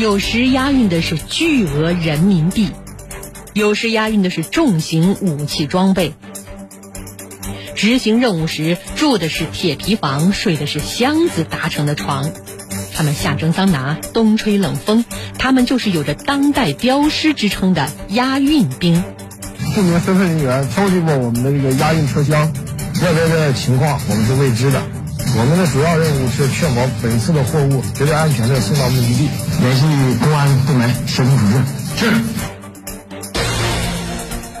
有时押运的是巨额人民币，有时押运的是重型武器装备。执行任务时住的是铁皮房，睡的是箱子搭成的床。他们夏蒸桑拿，冬吹冷风，他们就是有着当代镖师之称的押运兵。著名飞行员搜集过我们的这个押运车厢，外边的情况我们是未知的。我们的主要任务是确保本次的货物绝对安全的送到目的地。联系公安部门协同处置。是。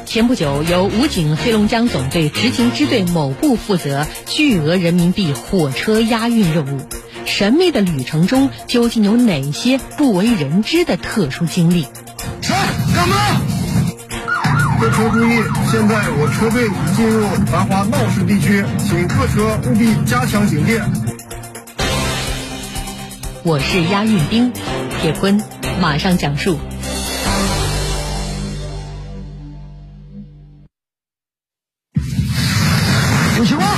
前不久，由武警黑龙江总队执勤支队某部负责巨额人民币火车押运任务。神秘的旅程中究竟有哪些不为人知的特殊经历？干嘛？各车注意，现在我车队已进入繁华闹市地区，请各车务必加强警戒。我是押运兵铁坤，马上讲述。有情况。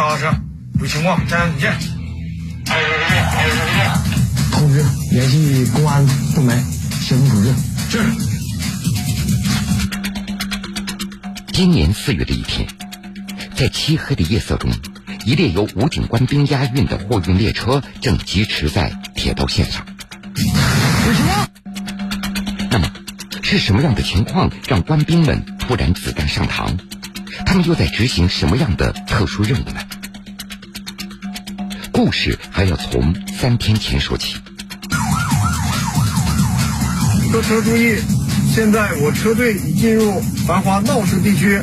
好吃，有情况，加强警戒。通知联系公安部门协同处置。是。今年4月的一天，在漆黑的夜色中，一列由武警官兵押运的货运列车正疾驰在铁道线上。有情况。那么，是什么样的情况让官兵们突然子弹上膛？他们又在执行什么样的特殊任务呢？故事还要从3天前说起。各车注意，现在我车队已进入繁华闹市地区，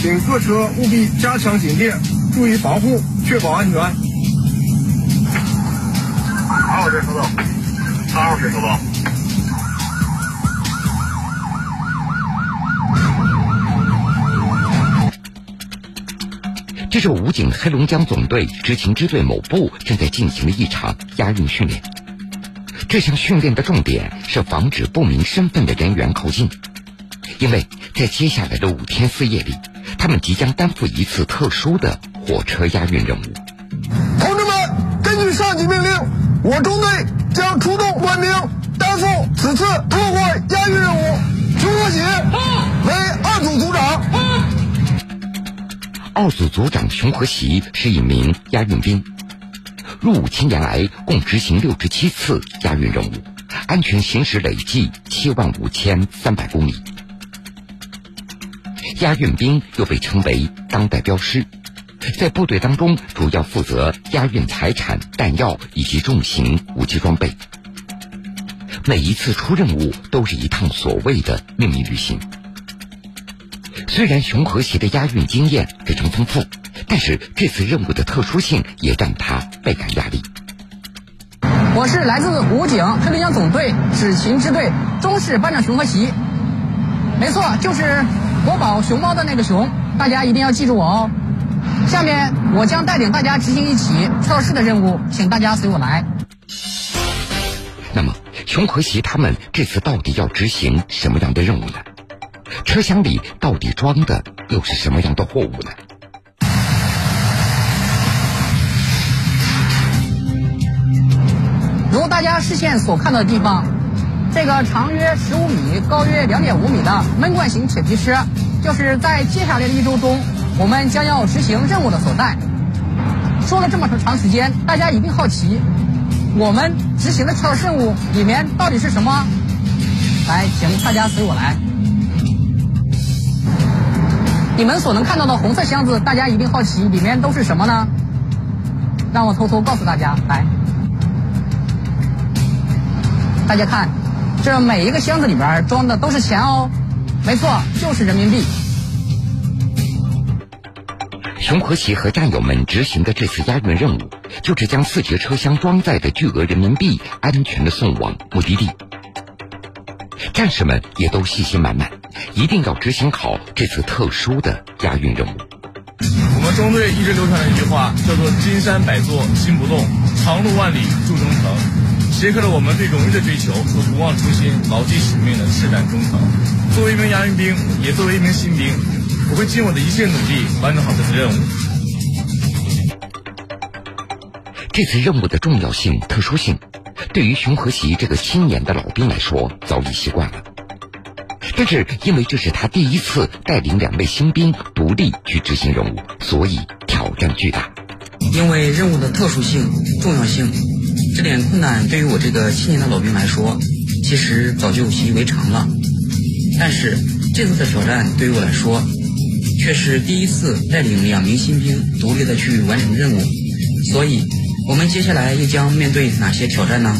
请各车务必加强警戒，注意防护，确保安全。8号车收到，3号车收到。这是武警黑龙江总队执勤支队某部正在进行的一场押运训练。这项训练的重点是防止不明身份的人员靠近，因为在接下来的5天4夜里，他们即将担负一次特殊的火车押运任务。同志们，根据上级命令，我中队将出动官兵担负此次破获押运任务。朱国喜为2组组长。2组组长熊和喜是一名押运兵，入伍7年来共执行67次押运任务，安全行驶累计75,300公里。押运兵又被称为当代镖师，在部队当中主要负责押运财产、弹药以及重型武器装备。每一次出任务都是一趟所谓的秘密旅行。虽然熊和喜的押运经验非常丰富，但是这次任务的特殊性也让他倍感压力。我是来自武警黑龙江总队执勤支队中士班长熊和喜，没错，就是国宝熊猫的那个熊，大家一定要记住我哦。下面我将带领大家执行一起测试的任务，请大家随我来。那么，熊和喜他们这次到底要执行什么样的任务呢？车厢里到底装的又是什么样的货物呢？如大家视线所看到的地方，这个长约15米、高约2.5米的闷罐型铁皮车，就是在接下来的1周中，我们将要执行任务的所在。说了这么长时间，大家一定好奇，我们执行的这项任务里面到底是什么？来，请大家随我来。你们所能看到的红色箱子，大家一定好奇里面都是什么呢？让我偷偷告诉大家，来，大家看，这每一个箱子里边装的都是钱哦，没错，就是人民币。熊和喜和战友们执行的这次押运任务，就是将4节车厢装载的巨额人民币安全的送往目的地。战士们也都信心满满，一定要执行好这次特殊的押运任务。我们中队一直流传的一句话叫做金山百座心不动，长路万里铸忠诚，揭开了我们对荣誉的追求和不忘初心、牢记使命的赤胆忠诚。作为一名押运兵，也作为一名新兵，我会尽我的一切努力完成好这次任务。这次任务的重要性、特殊性，对于熊和喜这个青年的老兵来说早已习惯了。但是因为这是他第一次带领2位新兵独立去执行任务，所以挑战巨大。因为任务的特殊性、重要性，这点困难对于我这个青年的老兵来说，其实早就习以为常了。但是这次的挑战对于我来说，却是第一次带领2名新兵独立的去完成任务，所以我们接下来又将面对哪些挑战呢？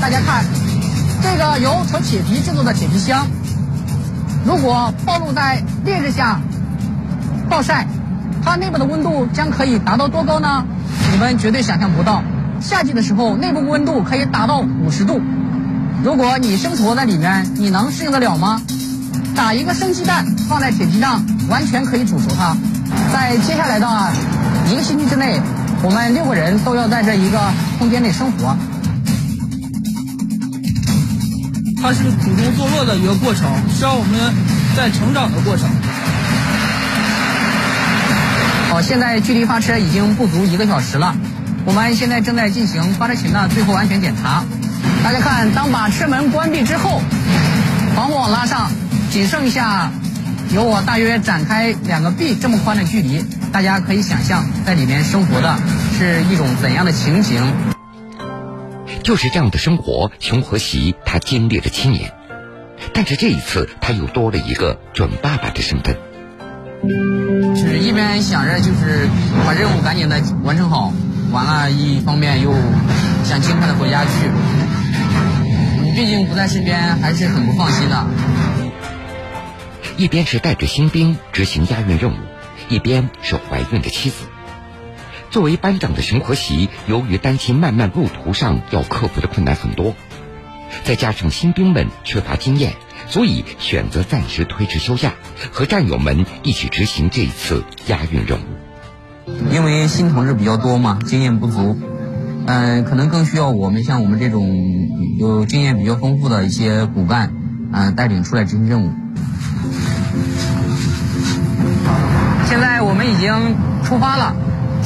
大家看，这个由纯铁皮制作的铁皮箱，如果暴露在烈日下暴晒，它内部的温度将可以达到多高呢？你们绝对想象不到，夏季的时候内部温度可以达到50度。如果你生活在里面，你能适应得了吗？打一个生鸡蛋放在铁皮上，完全可以煮熟它。在接下来的一个星期之内，我们6个人都要在这一个空间内生活。它是苦中作乐的一个过程，需要我们在成长的过程。好，现在距离发车已经不足1个小时了，我们现在正在进行发车前的最后安全检查。大家看，当把车门关闭之后，防护网拉上，只剩下由我大约展开2个臂这么宽的距离，大家可以想象在里面生活的是一种怎样的情形。就是这样的生活，熊和喜他经历了7年，但是这一次他又多了一个准爸爸的身份。是一边想着就是把任务赶紧的完成好，完了一方面又想尽快的回家去，毕竟不在身边还是很不放心的。一边是带着新兵执行押运任务，一边是怀孕的妻子。作为班长的熊和喜，由于担心漫漫路途上要克服的困难很多，再加上新兵们缺乏经验，所以选择暂时推迟休假，和战友们一起执行这一次押运任务。因为新同志比较多嘛，经验不足，可能更需要我们像我们这种有经验比较丰富的一些骨干，带领出来执行任务。现在我们已经出发了。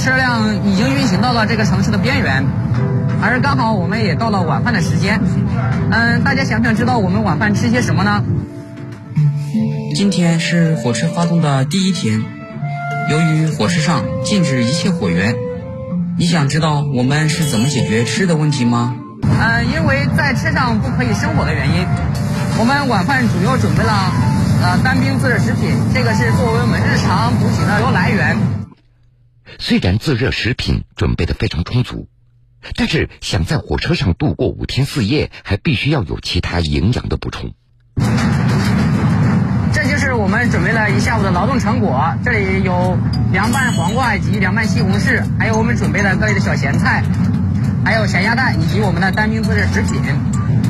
车辆已经运行到了这个城市的边缘，而刚好我们也到了晚饭的时间。大家想不想知道我们晚饭吃些什么呢？今天是火车发动的第一天，由于火车上禁止一切火源，你想知道我们是怎么解决吃的问题吗？因为在车上不可以生火的原因，我们晚饭主要准备了单兵自热食品，这个是作为我们日常补给的来源。虽然自热食品准备的非常充足，但是想在火车上度过5天4夜，还必须要有其他营养的补充。这就是我们准备了一下午的劳动成果，这里有凉拌黄瓜以及凉拌西红柿，还有我们准备的各类的小咸菜，还有咸鸭蛋以及我们的单兵自热食品。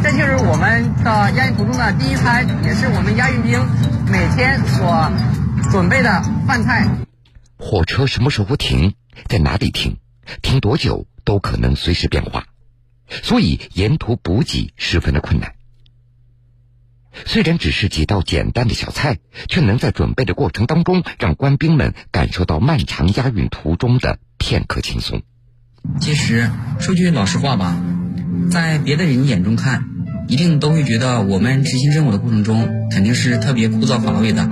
这就是我们的押运途中的第一餐，也是我们押运兵每天所准备的饭菜。火车什么时候停，在哪里停，停多久都可能随时变化，所以沿途补给十分的困难。虽然只是几道简单的小菜，却能在准备的过程当中让官兵们感受到漫长押运途中的片刻轻松。其实说句老实话吧，在别的人眼中看，一定都会觉得我们执行任务的过程中肯定是特别枯燥乏味的，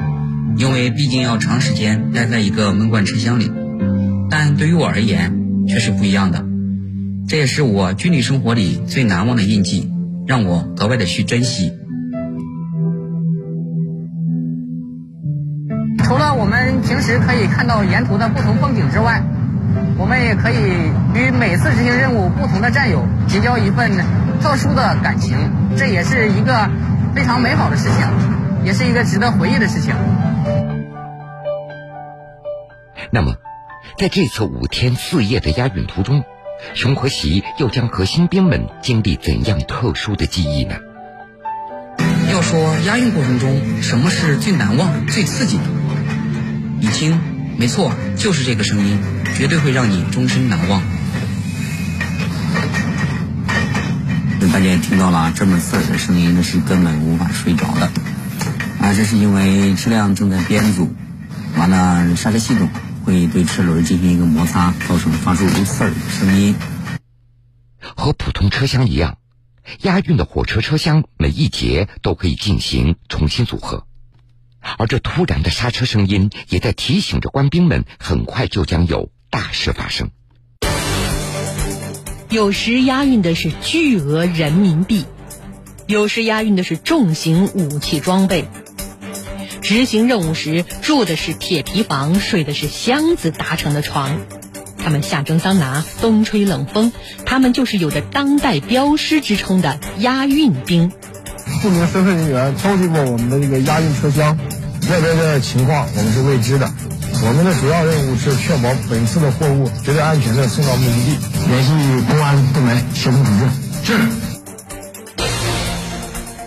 因为毕竟要长时间待在一个闷罐车厢里，但对于我而言却是不一样的。这也是我军旅生活里最难忘的印记，让我格外的去珍惜。除了我们平时可以看到沿途的不同风景之外，我们也可以与每次执行任务不同的战友结交一份特殊的感情，这也是一个非常美好的事情，也是一个值得回忆的事情。那么在这次5天4夜的押运途中，熊和喜又将和新兵们经历怎样特殊的记忆呢？要说押运过程中什么是最难忘最刺激的，你听，没错，就是这个声音，绝对会让你终身难忘。大家也听到了，这么刺耳的声音，那是根本无法睡着的。这是因为车辆正在编组，完了刹车系统会对齿轮进行一个摩擦，造成发出“嗖”的声音。和普通车厢一样，押运的火车车厢每一节都可以进行重新组合，而这突然的刹车声音也在提醒着官兵们，很快就将有大事发生。有时押运的是巨额人民币，有时押运的是重型武器装备。执行任务时住的是铁皮房，睡的是箱子搭成的床，他们夏蒸桑拿，冬吹冷风，他们就是有着当代镖师之称的押运兵。不明身份人员偷袭过我们的这个押运车厢，那边的情况我们是未知的。我们的主要任务是确保本次的货物绝对安全的送到目的地，联系公安部门协同处置。是。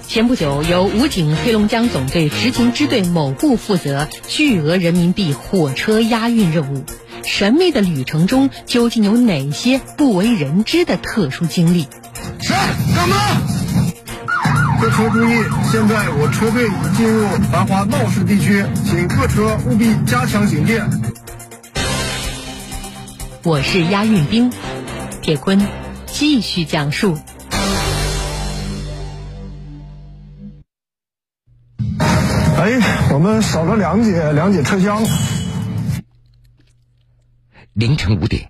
前不久，由武警黑龙江总队执勤支队某部负责巨额人民币火车押运任务。神秘的旅程中，究竟有哪些不为人知的特殊经历？谁？干嘛？各车注意，现在我车队已进入繁华闹市地区，请各车务必加强警戒。我是押运兵，铁坤继续讲述。我们少了两节车厢。凌晨5点，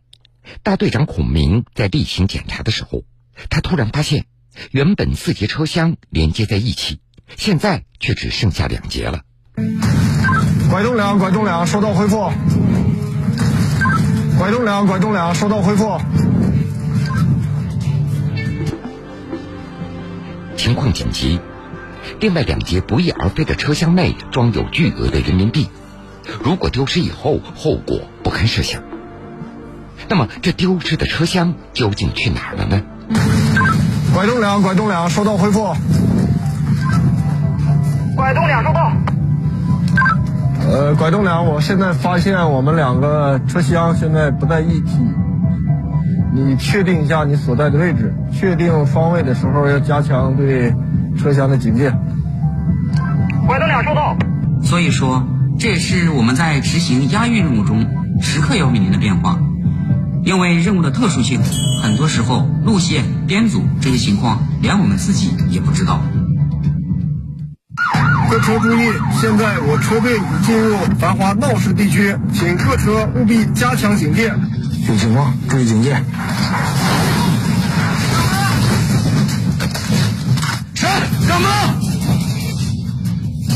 大队长孔明在例行检查的时候，他突然发现，原本4节车厢连接在一起，现在却只剩下2节了。拐动两，收到恢复。拐动两，收到恢复。情况紧急。另外2节不翼而飞的车厢内装有巨额的人民币，如果丢失以后，后果不堪设想。那么这丢失的车厢究竟去哪儿了呢？拐动两，收到恢复。拐动两，收到。拐动两，我现在发现我们2个车厢现在不在一体，你确定一下你所在的位置，确定方位的时候要加强对车厢的警戒。拐动2，收到。所以说，这也是我们在执行押运任务中时刻要面临的变化。因为任务的特殊性，很多时候路线编组这些情况连我们自己也不知道。各车注意，现在我车队已进入繁华闹市地区，请各车务必加强警戒。有情况，注意警戒。干嘛？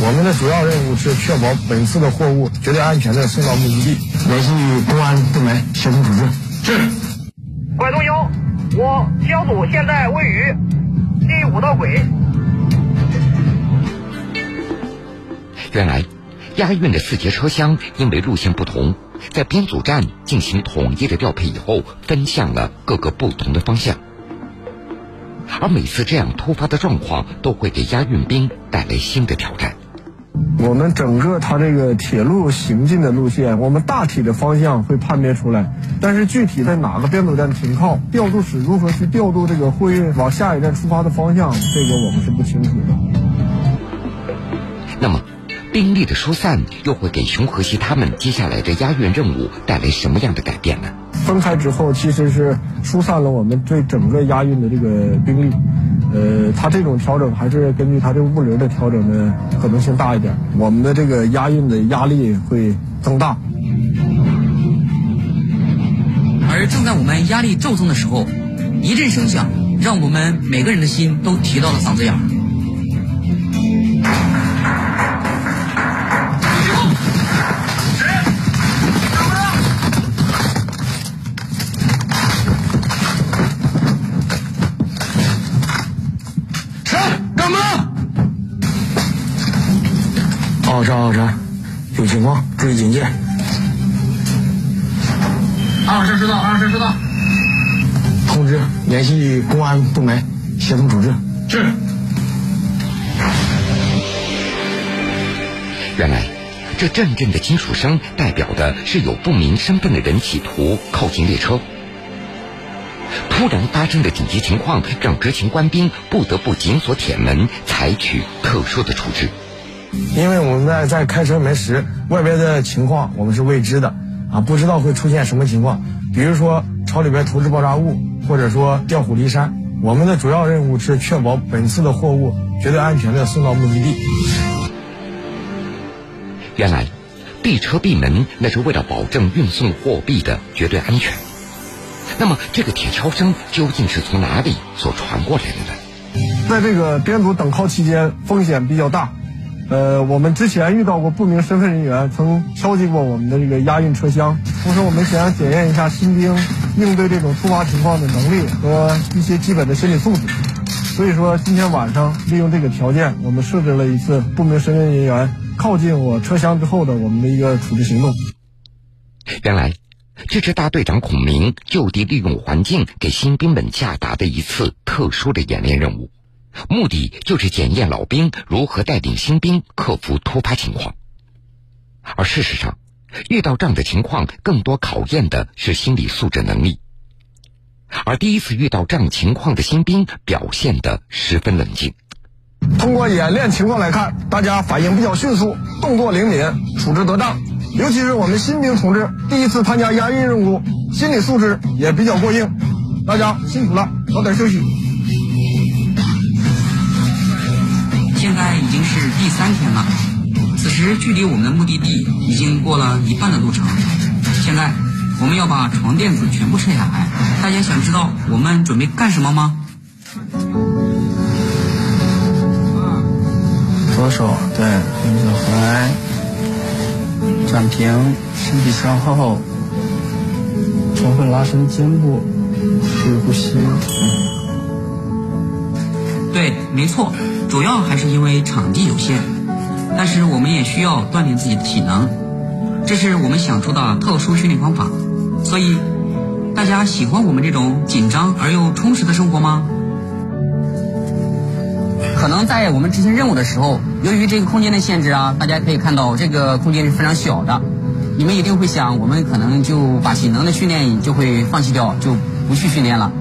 我们的主要任务是确保本次的货物绝对安全的送到目的地，联系公安部门协同处置。是。拐动1，我小组现在位于第5道轨。原来，押运的4节车厢因为路线不同，在编组站进行统一的调配以后，分向了各个不同的方向。而每次这样突发的状况都会给押运兵带来新的挑战。我们整个它这个铁路行进的路线，我们大体的方向会判别出来，但是具体在哪个编组站停靠，调度室如何去调度这个货运往下一站出发的方向，这个我们是不清楚的。那么兵力的疏散又会给熊和西他们接下来的押运任务带来什么样的改变呢？分开之后，其实是疏散了我们对整个押运的这个兵力。它这种调整还是根据它这个物流的调整的可能性大一点，我们的这个押运的压力会增大。而正在我们压力骤增的时候，一阵声响让我们每个人的心都提到了嗓子眼儿。2号车，有情况，注意警戒。2号车收到，2号车收到。通知，联系公安部门协同处置。是。原来，这阵阵的金属声代表的是有不明身份的人企图靠近列车。突然发生的紧急情况，让执勤官兵不得不紧锁铁门，采取特殊的处置。因为我们在开车门时，外边的情况我们是未知的，啊，不知道会出现什么情况，比如说朝里边投掷爆炸物，或者说调虎离山。我们的主要任务是确保本次的货物绝对安全地送到目的地。原来闭车闭门那是为了保证运送货币的绝对安全。那么这个铁锹声究竟是从哪里所传过来的呢？在这个编组等铐期间风险比较大，我们之前遇到过不明身份人员曾敲击过我们的这个押运车厢，同时我们想要检验一下新兵应对这种突发情况的能力和一些基本的心理素质。所以说今天晚上利用这个条件，我们设置了一次不明身份人员靠近我车厢之后的我们的一个处置行动。原来这是大队长孔明就地利用环境给新兵们下达的一次特殊的演练任务，目的就是检验老兵如何带领新兵克服突发情况。而事实上，遇到这样的情况更多考验的是心理素质能力。而第一次遇到这样情况的新兵表现得十分冷静。通过演练情况来看，大家反应比较迅速，动作灵敏，处置得当。尤其是我们新兵同志第一次参加押运任务，心理素质也比较过硬。大家辛苦了，早点休息。现在已经是第三天了，此时距离我们的目的地已经过了一半的路程。现在我们要把床垫子全部撤下来。大家想知道我们准备干什么吗？左手对轮子踝转平，身体向后，重复拉伸肩部，注意呼吸。对，没错，主要还是因为场地有限，但是我们也需要锻炼自己的体能，这是我们想出的特殊训练方法。所以，大家喜欢我们这种紧张而又充实的生活吗？可能在我们执行任务的时候，由于这个空间的限制啊，大家可以看到这个空间是非常小的，你们一定会想，我们可能就把体能的训练就会放弃掉，就不去训练了。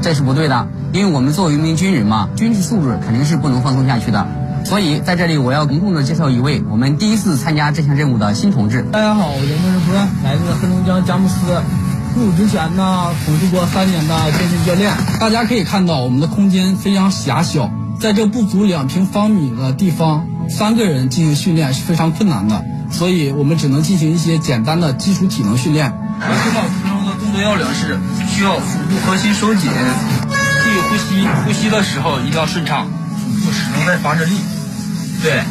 这是不对的，因为我们作为一名军人嘛，军事素质肯定是不能放松下去的。所以在这里我要隆重的介绍一位我们第一次参加这项任务的新同志。大家好，我叫孟世坤，来自黑龙江佳木斯。入伍之前呢，从事过3年的健身教练。大家可以看到我们的空间非常狭小，在这不足2平方米的地方，3个人进行训练是非常困难的，所以我们只能进行一些简单的基础体能训练。我们知道其中的动作要领是需要腹部核心收紧，注意呼吸，呼吸的时候一定要顺畅，腹部始终在发着力。对。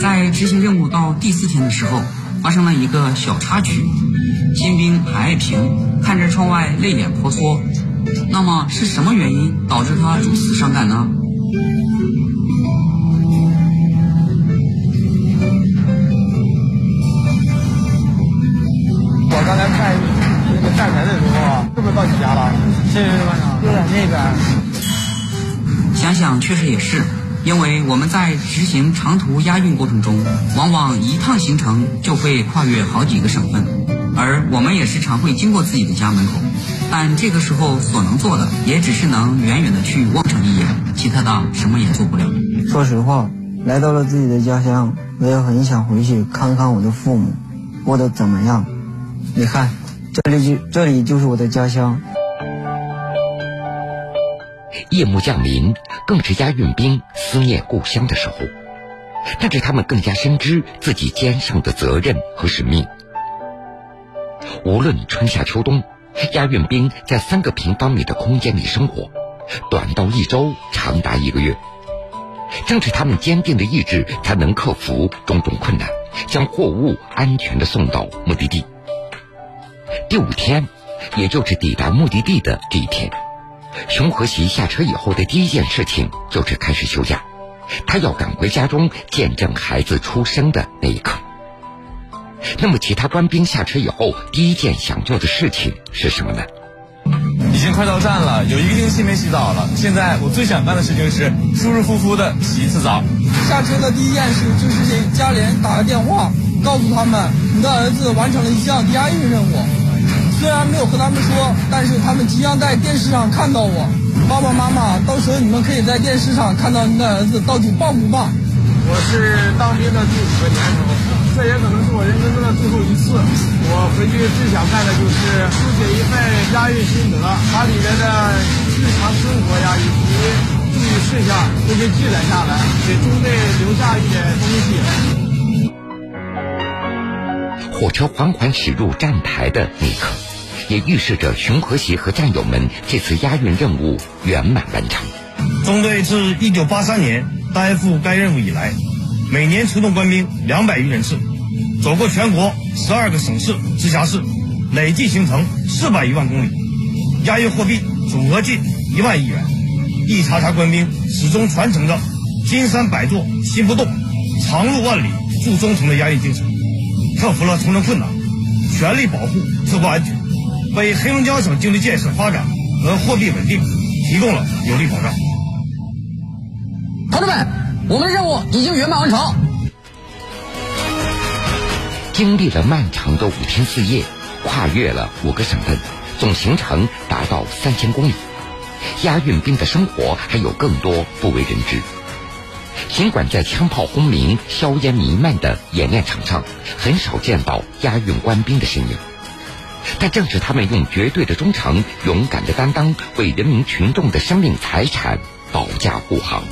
在执行任务到第4天的时候，发生了一个小插曲。新兵韩爱萍看着窗外泪眼婆娑，那么是什么原因导致他如此伤感呢？我刚才看那个站台的时候，是不是到你家了？是班长，就在那边。想想确实也是，因为我们在执行长途押运过程中，往往一趟行程就会跨越好几个省份。而我们也时常会经过自己的家门口，但这个时候所能做的也只是能远远的去望上一眼，其他的什么也做不了。说实话，来到了自己的家乡，我也很想回去看看我的父母过得怎么样。你看，这里就是我的家乡。夜幕降临，更是押运兵思念故乡的时候，但是他们更加深知自己肩上的责任和使命。无论春夏秋冬，押运兵在3个平方米的空间里生活，短到1周，长达1个月。正是他们坚定的意志，才能克服种种困难，将货物安全地送到目的地。第5天，也就是抵达目的地的这一天，熊和喜下车以后的第一件事情就是开始休假，他要赶回家中见证孩子出生的那一刻。那么其他官兵下车以后第一件想做的事情是什么呢？已经快到站了，有1个星期没洗澡了，现在我最想干的事情是舒舒服服的洗一次澡。下车的第一件事就是给家里人打个电话，告诉他们你的儿子完成了一项押运任务。虽然没有和他们说，但是他们即将在电视上看到我。爸爸妈妈，到时候你们可以在电视上看到您的儿子到底棒不棒。我是当兵的第5个年头，这也可能是我人生中的最后一次。我回去最想干的就是书写一份押韵心得，把里面的日常生活呀以及注意事项都给记载下来，给中队留下一点东西。 火车缓缓驶入站台的那一刻，也预示着熊和谐和战友们这次押运任务圆满完成。中队自1983年担负该任务以来，每年出动官兵200余人次，走过全国12个省市、直辖市，累计行程400余万公里，押运货币总额近1万亿元。一茬茬官兵始终传承着“金山百座心不动，长路万里铸忠诚”的押运精神。 克服了重重困难，全力保护社会安全，为黑龙江省经济建设发展和货币稳定提供了有力保障。同志们，我们的任务已经圆满完成。经历了漫长的5天4夜，跨越了5个省份，总行程达到3000公里。押运兵的生活还有更多不为人知。 尽管在枪炮轰鸣、硝烟弥漫的演练场上，很少见到押运官兵的身影，但正是他们用绝对的忠诚、勇敢的担当，为人民群众的生命财产保驾护航。